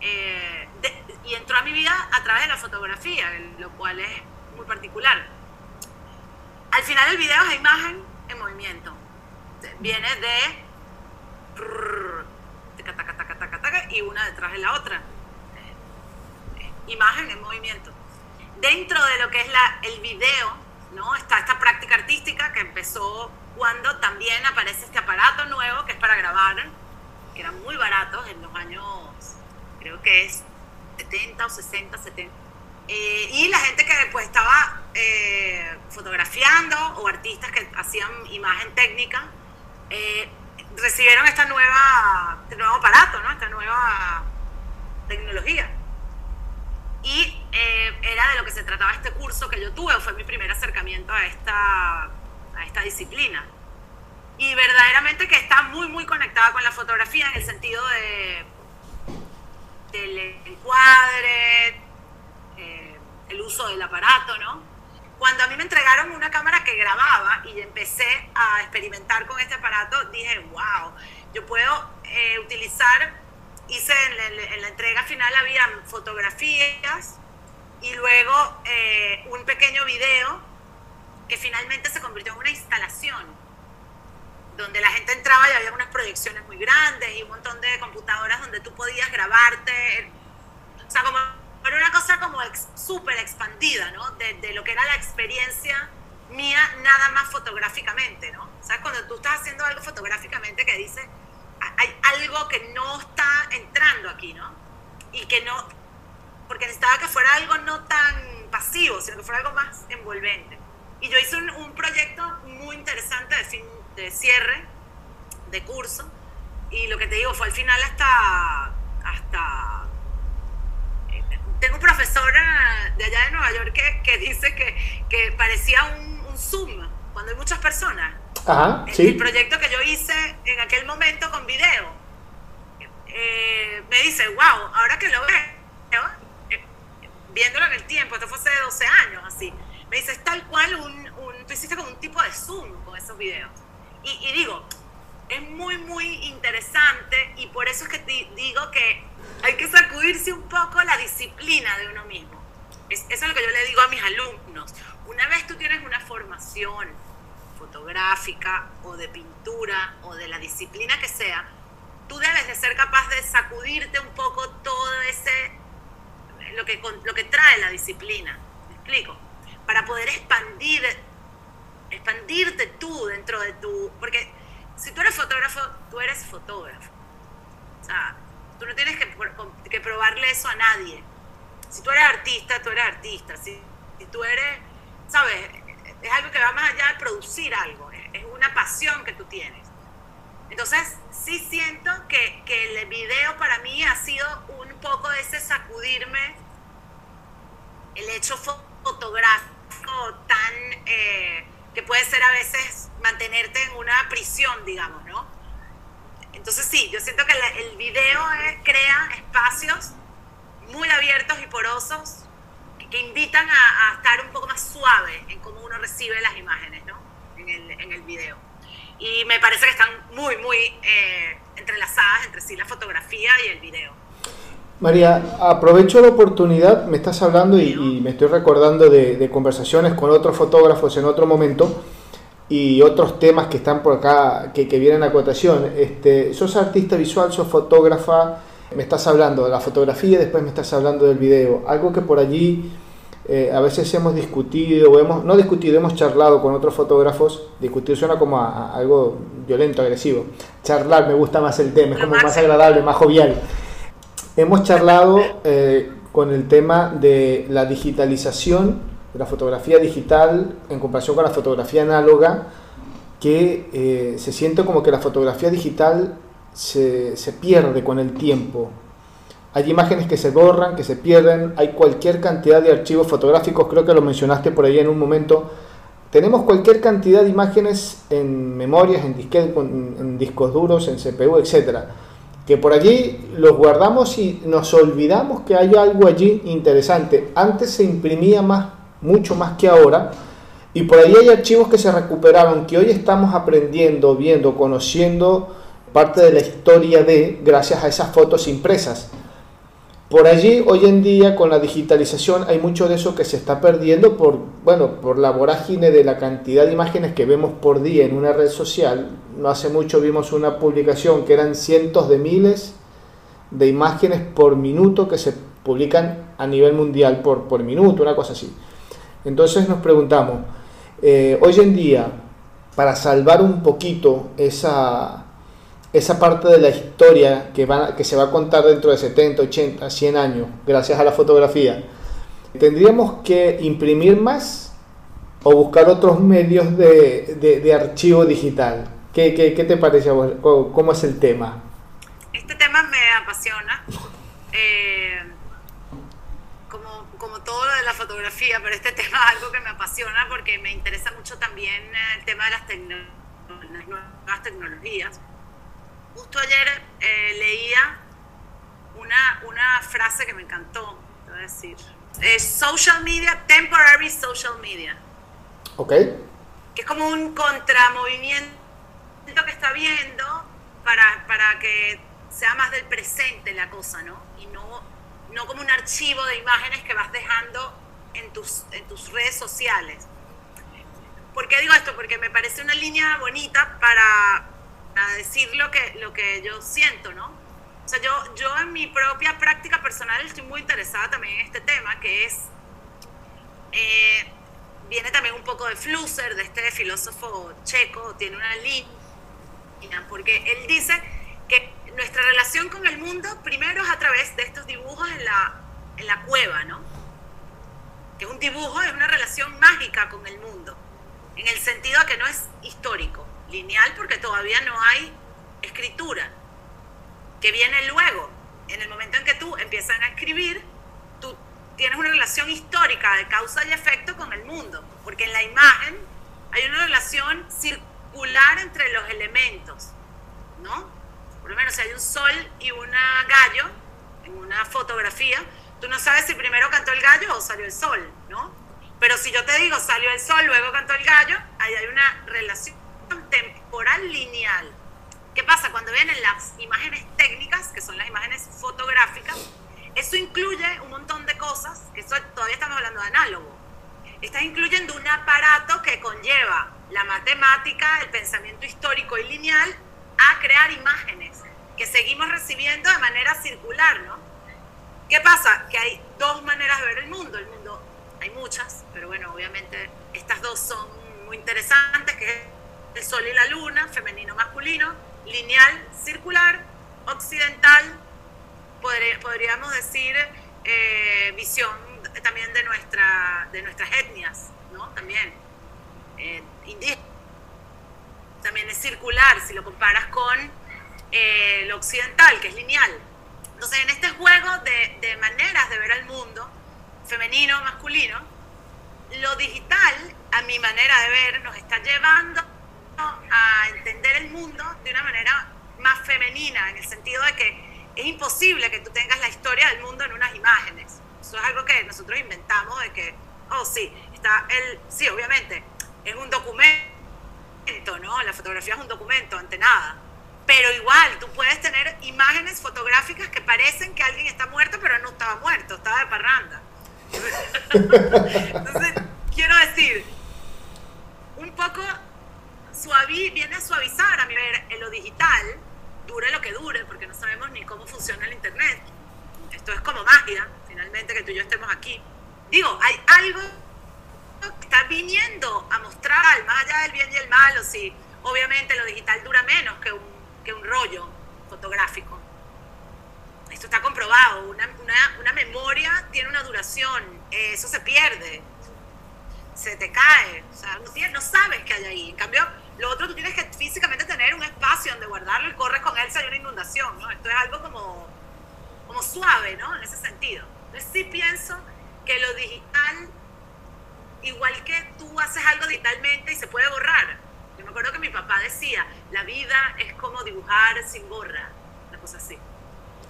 y entró a mi vida a través de la fotografía, lo cual es muy particular. Al final del video es imagen en movimiento. Viene de y una detrás de la otra. Imagen en movimiento. Dentro de lo que es el video, ¿no? Está esta práctica artística que empezó cuando también aparece este aparato nuevo que es para grabar, que eran muy baratos en los años, creo que es 70 o 60, 70. Y la gente que pues estaba fotografiando o artistas que hacían imagen técnica recibieron este nuevo aparato, ¿no? Esta nueva tecnología. Y era de lo que se trataba este curso que yo tuve, fue mi primer acercamiento a esta disciplina. Y verdaderamente que está muy, muy conectada con la fotografía en el sentido del encuadre, el uso del aparato, ¿no? Cuando a mí me entregaron una cámara que grababa y empecé a experimentar con este aparato, dije, wow, yo puedo utilizar... Hice en la entrega final habían fotografías y luego un pequeño video que finalmente se convirtió en una instalación donde la gente entraba y había unas proyecciones muy grandes y un montón de computadoras donde tú podías grabarte. O sea, como era una cosa como súper expandida, ¿no? De lo que era la experiencia mía nada más fotográficamente, ¿no? O sea, cuando tú estás haciendo algo fotográficamente que dices... Hay algo que no está entrando aquí, ¿no? Y que no... Porque necesitaba que fuera algo no tan pasivo, sino que fuera algo más envolvente. Y yo hice un proyecto muy interesante de cierre, de curso. Y lo que te digo, fue al final hasta... Tengo un profesor de allá de Nueva York que dice que parecía un Zoom, cuando hay muchas personas. Ajá, sí. El proyecto que yo hice en aquel momento con video me dice, wow, ahora que lo veo, viéndolo en el tiempo, esto fue hace 12 años así, me dice, es tal cual tú hiciste como un tipo de Zoom con esos videos y digo, es muy muy interesante y por eso es que te digo que hay que sacudirse un poco la disciplina de uno mismo, Eso es lo que yo le digo a mis alumnos. Una vez tú tienes una formación fotográfica o de pintura o de la disciplina que sea, tú debes de ser capaz de sacudirte un poco todo ese, lo que trae la disciplina, ¿me explico? Para poder expandirte tú dentro de tu... Porque si tú eres fotógrafo, tú eres fotógrafo. O sea, tú no tienes que probarle eso a nadie. Si tú eres artista, tú eres artista. Si tú eres, ¿sabes? Es algo que va más allá de producir algo. Es una pasión que tú tienes. Entonces, sí siento que el video para mí ha sido un poco ese sacudirme el hecho fotográfico tan... que puede ser a veces mantenerte en una prisión, digamos, ¿no? Entonces sí, yo siento que el video crea espacios muy abiertos y porosos que invitan a estar un poco más suave en cómo uno recibe las imágenes, ¿no? En el video. Y me parece que están muy, muy entrelazadas entre sí la fotografía y el video. María, aprovecho la oportunidad, me estás hablando y me estoy recordando de conversaciones con otros fotógrafos en otro momento y otros temas que están por acá, que vienen a acotación. Sos artista visual, sos fotógrafa, me estás hablando de la fotografía, después me estás hablando del video. Algo que por allí a veces hemos discutido, hemos charlado con otros fotógrafos. Discutir suena como a algo violento, agresivo. Charlar, me gusta más el tema, es como más agradable, más jovial. Hemos charlado con el tema de la digitalización, de la fotografía digital en comparación con la fotografía análoga, que se siente como que la fotografía digital se pierde con el tiempo. Hay imágenes que se borran, que se pierden, hay cualquier cantidad de archivos fotográficos, creo que lo mencionaste por ahí en un momento. Tenemos cualquier cantidad de imágenes en memorias, en discos duros, en CPU, etcétera, que por allí los guardamos y nos olvidamos que hay algo allí interesante. Antes se imprimía mucho más que ahora, y por allí hay archivos que se recuperaron, que hoy estamos aprendiendo, viendo, conociendo parte de la historia gracias a esas fotos impresas. Por allí, hoy en día, con la digitalización, hay mucho de eso que se está perdiendo por la vorágine de la cantidad de imágenes que vemos por día en una red social. No hace mucho vimos una publicación que eran cientos de miles de imágenes por minuto que se publican a nivel mundial por minuto, una cosa así. Entonces nos preguntamos, hoy en día, para salvar un poquito esa parte de la historia que se va a contar dentro de 70, 80, 100 años, gracias a la fotografía, ¿tendríamos que imprimir más o buscar otros medios de archivo digital? ¿Qué te parece a vos? ¿Cómo es el tema? Este tema me apasiona, como todo lo de la fotografía, pero este tema es algo que me apasiona porque me interesa mucho también el tema de las nuevas tecnologías. Justo ayer leía una frase que me encantó, te voy a decir. Social media, temporary social media. Ok. Que es como un contramovimiento que está viendo para que sea más del presente la cosa, ¿no? Y no como un archivo de imágenes que vas dejando en tus redes sociales. ¿Por qué digo esto? Porque me parece una línea bonita para decir lo que yo siento, ¿no? O sea, yo en mi propia práctica personal estoy muy interesada también en este tema, que es... viene también un poco de Flusser, de este filósofo checo, tiene una línea, porque él dice que nuestra relación con el mundo primero es a través de estos dibujos en la cueva, ¿no? Que un dibujo es una relación mágica con el mundo, en el sentido que no es histórico, lineal, porque todavía no hay escritura, que viene luego. En el momento en que tú empiezas a escribir, tú tienes una relación histórica de causa y efecto con el mundo, porque en la imagen hay una relación circular entre los elementos, ¿no? Por lo menos si hay un sol y un gallo en una fotografía, tú no sabes si primero cantó el gallo o salió el sol, ¿no? Pero si yo te digo salió el sol, luego cantó el gallo, ahí hay una relación temporal lineal. ¿Qué pasa? Cuando vienen las imágenes técnicas, que son las imágenes fotográficas, Eso incluye un montón de cosas, eso todavía estamos hablando de análogo. Estás incluyendo un aparato que conlleva la matemática, el pensamiento histórico y lineal a crear imágenes que seguimos recibiendo de manera circular, ¿no? ¿Qué pasa? Que hay dos maneras de ver el mundo. Hay muchas, pero bueno, obviamente estas dos son muy interesantes, que es el sol y la luna, femenino, masculino, lineal, circular, occidental, podríamos decir visión también de nuestras etnias, ¿no? También indígena. También es circular si lo comparas con lo occidental, que es lineal. Entonces, en este juego de maneras de ver al mundo, femenino, masculino, lo digital, a mi manera de ver, nos está llevando a entender el mundo de una manera más femenina, en el sentido de que es imposible que tú tengas la historia del mundo en unas imágenes. Eso es algo que nosotros inventamos, de que, oh sí, está el, sí, obviamente, es un documento, ¿no? La fotografía es un documento ante nada. Pero igual, tú puedes tener imágenes fotográficas que parecen que alguien está muerto, pero no estaba muerto, estaba de parranda. Entonces, quiero decir, un poco viene a suavizar, a mi ver, en lo digital, dure lo que dure, porque no sabemos ni cómo funciona el internet. Esto es como magia, finalmente, que tú y yo estemos aquí. Digo, hay algo que está viniendo a mostrar, más allá del bien y el mal, o si obviamente lo digital dura menos que un rollo fotográfico. Esto está comprobado, una memoria tiene una duración, eso se pierde, se te cae, o sea, no sabes qué hay ahí. En cambio, lo otro, tú tienes que físicamente tener un espacio donde guardarlo y corres con él si hay una inundación, ¿no? Esto es algo como suave, ¿no? En ese sentido. Entonces sí pienso que lo digital, igual que tú haces algo digitalmente y se puede borrar. Yo me acuerdo que mi papá decía, la vida es como dibujar sin gorra, una cosa así.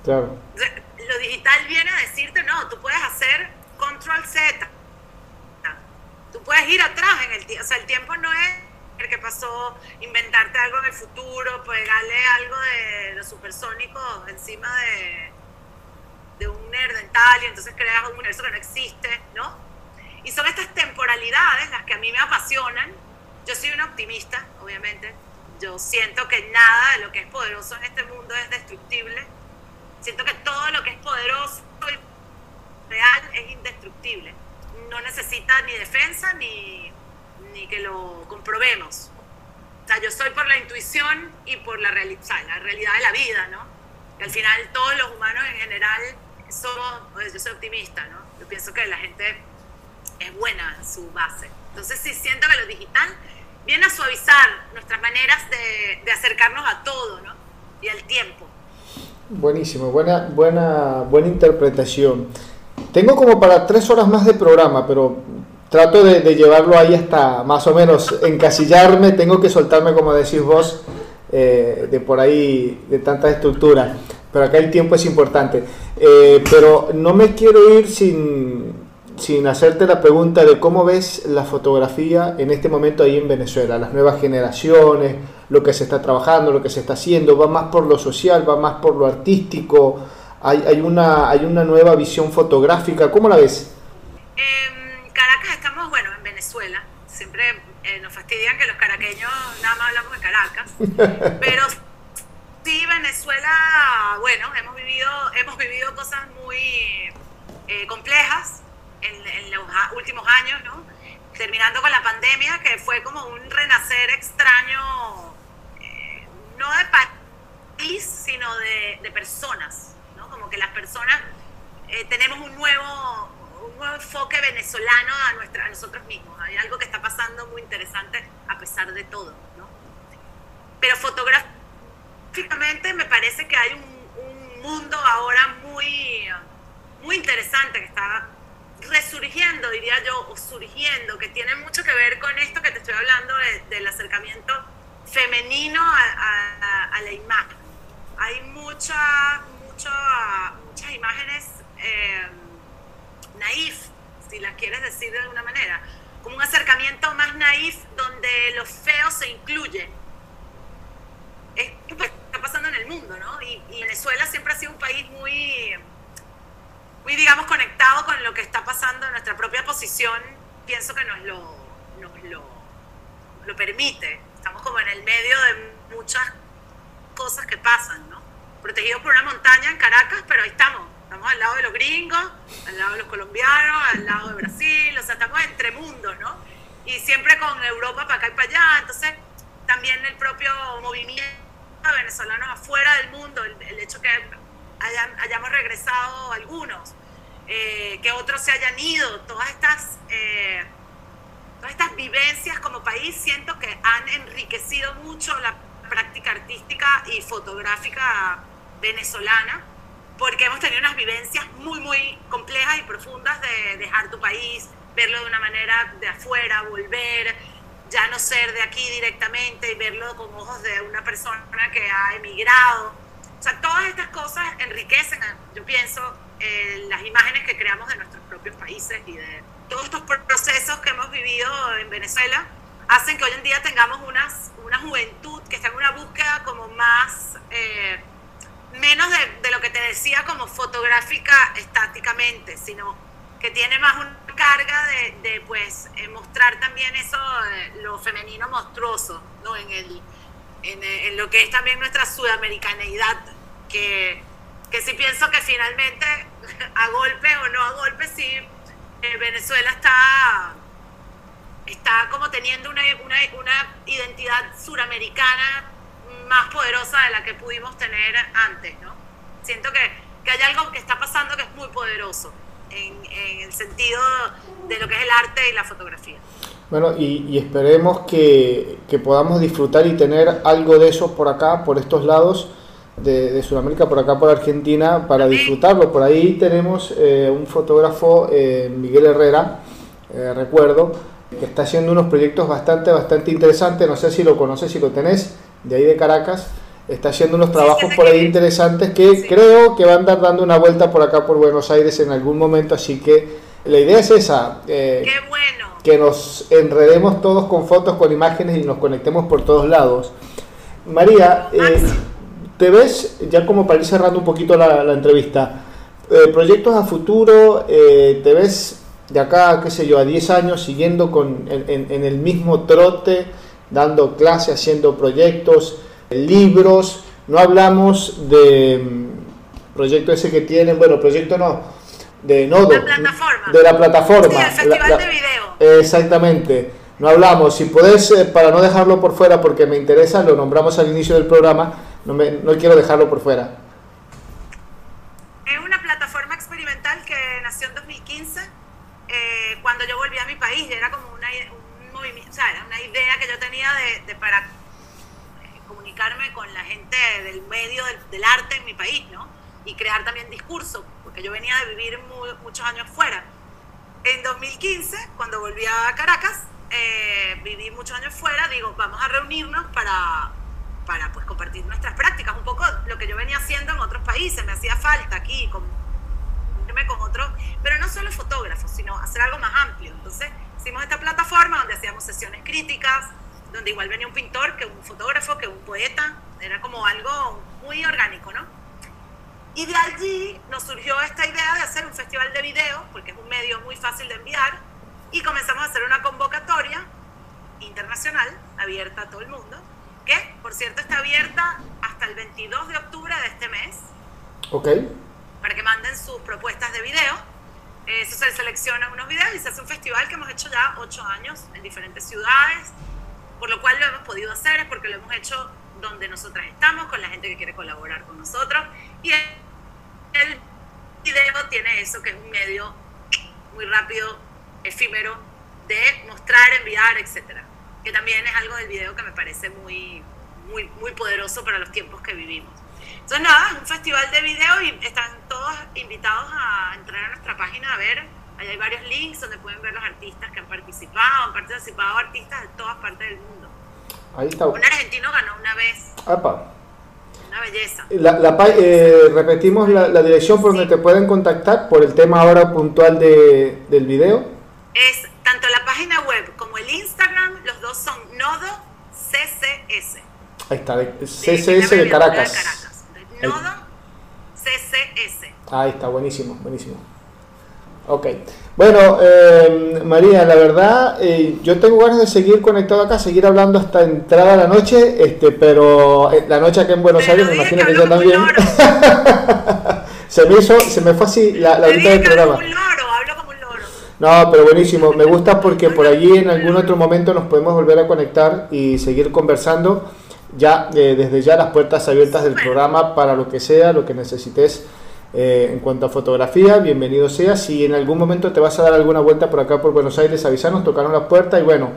Claro. O sea, lo digital viene a decirte, no, tú puedes hacer control Z. Tú puedes ir atrás en el tiempo, o sea, el tiempo no es el que pasó, inventarte algo en el futuro, pegarle algo de los supersónicos encima de un nerd dental y entonces creas un universo que no existe, ¿no? Y son estas temporalidades las que a mí me apasionan. Yo soy una optimista, obviamente. Yo siento que nada de lo que es poderoso en este mundo es destructible. Siento que todo lo que es poderoso y real es indestructible. No necesita ni defensa ni que lo comprobemos. O sea, yo soy por la intuición y por la realidad de la vida, ¿no? Que al final todos los humanos en general somos, pues yo soy optimista, ¿no? Yo pienso que la gente es buena en su base. Entonces sí siento que lo digital viene a suavizar nuestras maneras de acercarnos a todo, ¿no? Y al tiempo. Buenísimo, buena interpretación. Tengo como para 3 horas más de programa, pero trato de llevarlo ahí hasta más o menos encasillarme. Tengo que soltarme, como decís vos, de por ahí, de tanta estructura. Pero acá el tiempo es importante. Pero no me quiero ir sin hacerte la pregunta de cómo ves la fotografía en este momento ahí en Venezuela. Las nuevas generaciones, lo que se está trabajando, lo que se está haciendo. Va más por lo social, va más por lo artístico. Hay una nueva visión fotográfica. ¿Cómo la ves? Caracas estamos, bueno, en Venezuela, siempre nos fastidian que los caraqueños nada más hablamos de Caracas, pero sí, Venezuela, bueno, hemos vivido cosas muy complejas en los últimos años, ¿no? Terminando con la pandemia, que fue como un renacer extraño, no de país, sino de personas, ¿no? Como que las personas tenemos un nuevo enfoque venezolano a nosotros mismos. Hay algo que está pasando muy interesante a pesar de todo, ¿no? Pero fotográficamente me parece que hay un mundo ahora muy, muy interesante que está resurgiendo, diría yo, o surgiendo, que tiene mucho que ver con esto que te estoy hablando del acercamiento femenino a la imagen. Hay muchas imágenes naif, si las quieres decir de alguna manera, como un acercamiento más naif donde lo feo se incluye. Es lo que está pasando en el mundo, ¿no? Y Venezuela siempre ha sido un país muy, lo que está pasando, nuestra propia posición, pienso que nos lo permite. Estamos como en el medio de muchas cosas que pasan, ¿no? Protegidos por una montaña en Caracas, pero ahí estamos al lado de los gringos, al lado de los colombianos, al lado de Brasil, o sea, estamos entre mundos, ¿no? Y siempre con Europa para acá y para allá, entonces también el propio movimiento de venezolanos afuera del mundo, el hecho que hayamos regresado algunos, que otros se hayan ido, todas estas vivencias como país siento que han enriquecido mucho la práctica artística y fotográfica venezolana, porque hemos tenido unas vivencias muy, muy complejas y profundas de dejar tu país, verlo de una manera de afuera, volver, ya no ser de aquí directamente y verlo con ojos de una persona que ha emigrado. O sea, todas estas cosas enriquecen, yo pienso, las imágenes que creamos de nuestros propios países y de todos estos procesos que hemos vivido en Venezuela hacen que hoy en día tengamos una juventud que está en una búsqueda como más... menos de lo que te decía como fotográfica estáticamente, sino que tiene más una carga de pues, mostrar también eso, lo femenino monstruoso, ¿no? En lo que es también nuestra sudamericaneidad, que sí pienso que finalmente, a golpe o no a golpe, sí, Venezuela está como teniendo una identidad suramericana más poderosa de la que pudimos tener antes, ¿no? Siento que hay algo que está pasando que es muy poderoso en el sentido de lo que es el arte y la fotografía. Bueno, y esperemos que podamos disfrutar y tener algo de eso por acá, por estos lados de Sudamérica, por acá por Argentina, para disfrutarlo. Por ahí tenemos un fotógrafo, Miguel Herrera, recuerdo, que está haciendo unos proyectos bastante interesantes, no sé si lo conoces, si lo tenés, de ahí de Caracas, está haciendo unos trabajos por ahí interesantes que creo que va a andar dando una vuelta por acá por Buenos Aires en algún momento, así que la idea es esa, qué bueno, que nos enredemos todos con fotos, con imágenes y nos conectemos por todos lados. María, te ves, ya como para ir cerrando un poquito la entrevista, proyectos a futuro, te ves de acá, qué sé yo, a 10 años siguiendo en el mismo trote, dando clases, haciendo proyectos, libros. No hablamos de proyecto ese que tienen, bueno, proyecto no, de Nodo, de la plataforma, sí, el festival de video. Exactamente, no hablamos, si podés, para no dejarlo por fuera porque me interesa, lo nombramos al inicio del programa, no quiero dejarlo por fuera. Es una plataforma experimental que nació en 2015, cuando yo volví a mi país, era como una idea que yo tenía de para comunicarme con la gente del medio del arte en mi país, ¿no? Y crear también discurso, porque yo venía de vivir muchos años fuera. En 2015, cuando volví a Caracas, viví muchos años fuera, digo, vamos a reunirnos para pues, compartir nuestras prácticas, un poco lo que yo venía haciendo en otros países, me hacía falta aquí, unirme con otros, pero no solo fotógrafos, sino hacer algo más amplio. Entonces, hicimos esta plataforma donde hacíamos sesiones críticas, donde igual venía un pintor, que un fotógrafo, que un poeta, era como algo muy orgánico, ¿no? Y de allí nos surgió esta idea de hacer un festival de video, porque es un medio muy fácil de enviar, y comenzamos a hacer una convocatoria internacional, abierta a todo el mundo, que, por cierto, está abierta hasta el 22 de octubre de este mes. Ok. Para que manden sus propuestas de video. Eso se selecciona unos videos y se hace un festival que hemos hecho ya 8 años en diferentes ciudades, por lo cual lo hemos podido hacer, es porque lo hemos hecho donde nosotras estamos, con la gente que quiere colaborar con nosotros, y el video tiene eso, que es un medio muy rápido, efímero, de mostrar, enviar, etcétera, que también es algo del video que me parece muy poderoso para los tiempos que vivimos. Entonces nada, es un festival de video y están todos invitados a entrar a nuestra página a ver, ahí hay varios links donde pueden ver los artistas que han participado artistas de todas partes del mundo. Ahí está. Un argentino ganó una vez. ¡Apa! Una belleza. Repetimos la dirección por donde te pueden contactar por el tema ahora puntual del video. Es tanto la página web como el Instagram, los dos son Nodo CCS. Ahí está, CCS de Caracas. Nodo CCS. Ahí está, buenísimo. Ok. Bueno, María, la verdad, yo tengo ganas de seguir conectado acá, seguir hablando hasta entrada la noche, pero la noche acá en Buenos Aires, me imagino que yo también. se me fue así la horita del programa. No, pero buenísimo, me gusta porque por allí en algún otro momento nos podemos volver a conectar y seguir conversando. Ya desde ya las puertas abiertas del programa para lo que sea, lo que necesites en cuanto a fotografía, bienvenido sea. Si en algún momento te vas a dar alguna vuelta por acá por Buenos Aires, avisanos, tocaron las puertas y bueno,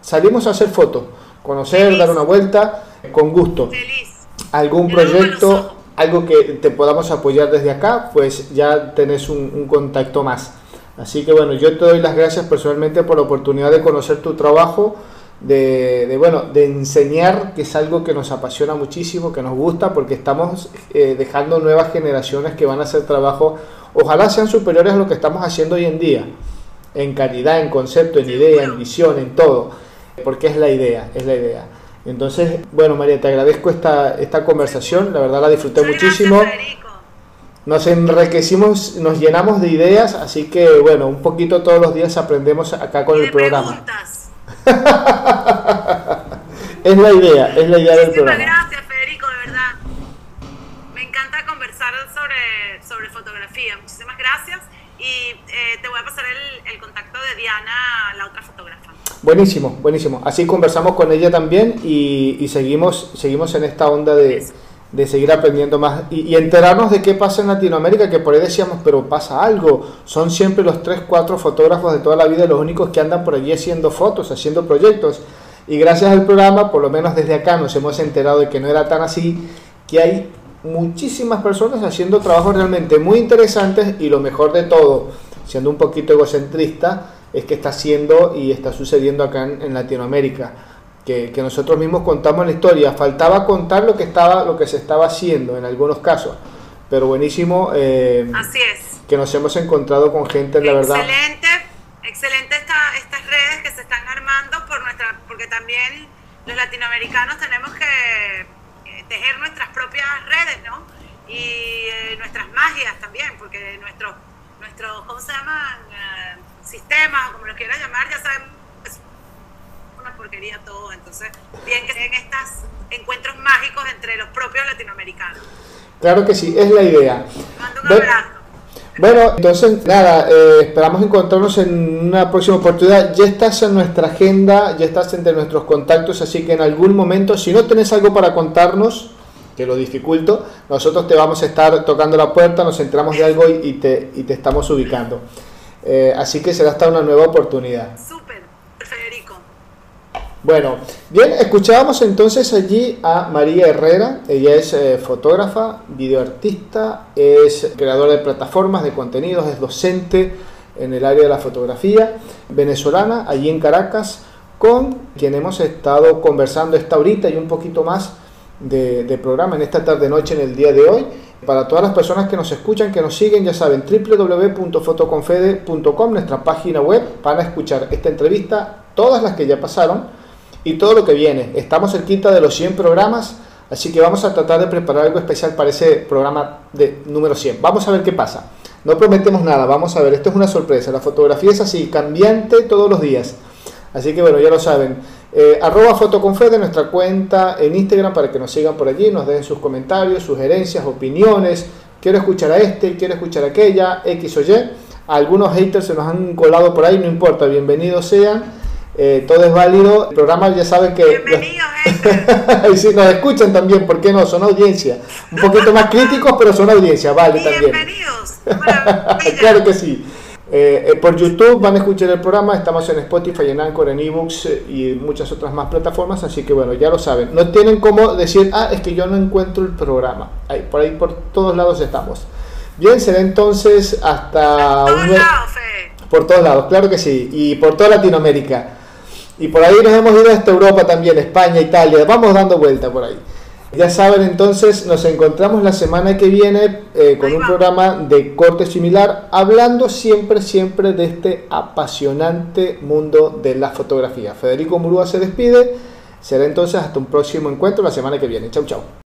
salimos a hacer fotos, conocer, dar una vuelta, con gusto. Algún proyecto, algo que te podamos apoyar desde acá, pues ya tenés un contacto más. Así que bueno, yo te doy las gracias personalmente por la oportunidad de conocer tu trabajo, de enseñar, que es algo que nos apasiona muchísimo, que nos gusta, porque estamos dejando nuevas generaciones que van a hacer trabajo, ojalá sean superiores a lo que estamos haciendo hoy en día, en calidad, en concepto, en idea, en visión, en todo, porque es la idea, es la idea. Entonces, bueno, María, te agradezco esta conversación, la verdad la disfruté muchísimo. Nos enriquecimos, nos llenamos de ideas, así que bueno, un poquito todos los días aprendemos acá con el programa. Es la idea del programa. Muchísimas gracias, Federico, de verdad. Me encanta conversar sobre fotografía. Muchísimas gracias y te voy a pasar el contacto de Diana, la otra fotógrafa. Buenísimo, buenísimo. Así conversamos con ella también y seguimos en esta onda de seguir aprendiendo más y enterarnos de qué pasa en Latinoamérica, que por ahí decíamos, pero pasa algo, son siempre los 3 o 4 fotógrafos de toda la vida los únicos que andan por allí haciendo fotos, haciendo proyectos, y gracias al programa, por lo menos desde acá, nos hemos enterado de que no era tan así, que hay muchísimas personas haciendo trabajos realmente muy interesantes, y lo mejor de todo, siendo un poquito egocentrista, es que está haciendo y está sucediendo acá en Latinoamérica. Que nosotros mismos contamos la historia, faltaba contar lo que se estaba haciendo en algunos casos, pero buenísimo. Así es. Que nos hemos encontrado con gente, la verdad. Excelente, excelente estas redes que se están armando porque también los latinoamericanos tenemos que tejer nuestras propias redes, ¿no? Y nuestras magias también, porque nuestros ¿cómo se llaman? Sistemas, o como lo quieras llamar, ya saben, porquería todo, entonces bien que sean estos encuentros mágicos entre los propios latinoamericanos. Claro que sí, es la idea. Mando un abrazo. Bueno, entonces nada, esperamos encontrarnos en una próxima oportunidad. Ya estás en nuestra agenda, ya estás entre nuestros contactos, así que en algún momento, si no tenés algo para contarnos, que lo dificulto, nosotros te vamos a estar tocando la puerta, nos enteramos de algo y te estamos ubicando. Así que será hasta una nueva oportunidad. Súper. Bueno, bien, escuchábamos entonces allí a María Herrera, ella es fotógrafa, videoartista, es creadora de plataformas, de contenidos, es docente en el área de la fotografía venezolana, allí en Caracas, con quien hemos estado conversando esta horita y un poquito más de programa en esta tarde-noche en el día de hoy. Para todas las personas que nos escuchan, que nos siguen, ya saben, www.fotoconfede.com, nuestra página web, para escuchar esta entrevista, todas las que ya pasaron, y todo lo que viene. Estamos cerquita de los 100 programas, así que vamos a tratar de preparar algo especial para ese programa de número 100. Vamos a ver qué pasa. No prometemos nada, vamos a ver. Esto es una sorpresa. La fotografía es así, cambiante todos los días. Así que bueno, ya lo saben. @Fotoconfede, nuestra cuenta en Instagram, para que nos sigan por allí, nos den sus comentarios, sugerencias, opiniones. Quiero escuchar a este, quiero escuchar a aquella, X o Y. Algunos haters se nos han colado por ahí, no importa, bienvenidos sean. Todo es válido, el programa ya saben que... Bienvenidos, y si nos escuchan también, ¿por qué no? Son audiencia. Un poquito más críticos, pero son audiencia, vale, bienvenidos también. Bienvenidos. Claro que sí. Por YouTube van a escuchar el programa, estamos en Spotify, en Anchor, en eBooks y muchas otras más plataformas, así que bueno, ya lo saben. No tienen cómo decir, es que yo no encuentro el programa. Ahí por todos lados estamos. Bien, será entonces hasta... Por todos lados, Fede. Por todos lados, claro que sí. Y por toda Latinoamérica. Y por ahí nos hemos ido hasta Europa también, España, Italia, vamos dando vuelta por ahí. Ya saben, entonces nos encontramos la semana que viene con un programa de corte similar, hablando siempre de este apasionante mundo de la fotografía. Federico Murúa se despide, será entonces hasta un próximo encuentro la semana que viene. Chau, chau.